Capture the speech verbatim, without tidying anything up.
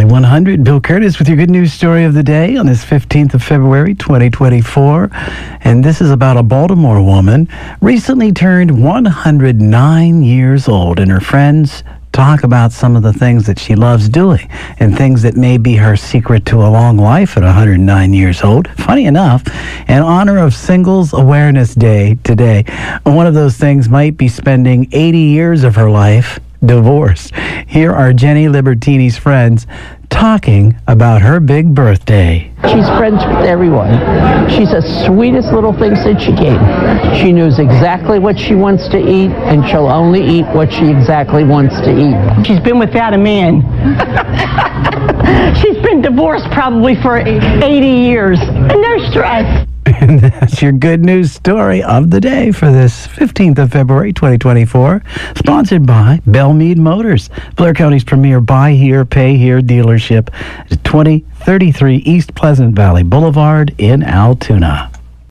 Rally one hundred. Bill Curtis with your Good News Story of the day on this fifteenth of February, twenty twenty-four. And this is about a Baltimore woman recently turned one hundred nine years old, and her friends talk about some of the things that she loves doing and things that may be her secret to a long life at one hundred nine years old. Funny enough, in honor of Singles Awareness Day today, one of those things might be spending eighty years of her life divorced. Here are Jenny Libertini's friends talking about her big birthday. She's friends with everyone. She's the sweetest little thing since she came. She knows exactly what she wants to eat, and she'll only eat what she exactly wants to eat. She's been without a man. She's been divorced probably for eighty years. No stress. And that's your Good News Story of the day for this fifteenth of February, twenty twenty-four. Sponsored by Bellmead Motors, Blair County's premier buy here, pay here dealership at twenty thirty-three East Pleasant Valley Boulevard in Altoona.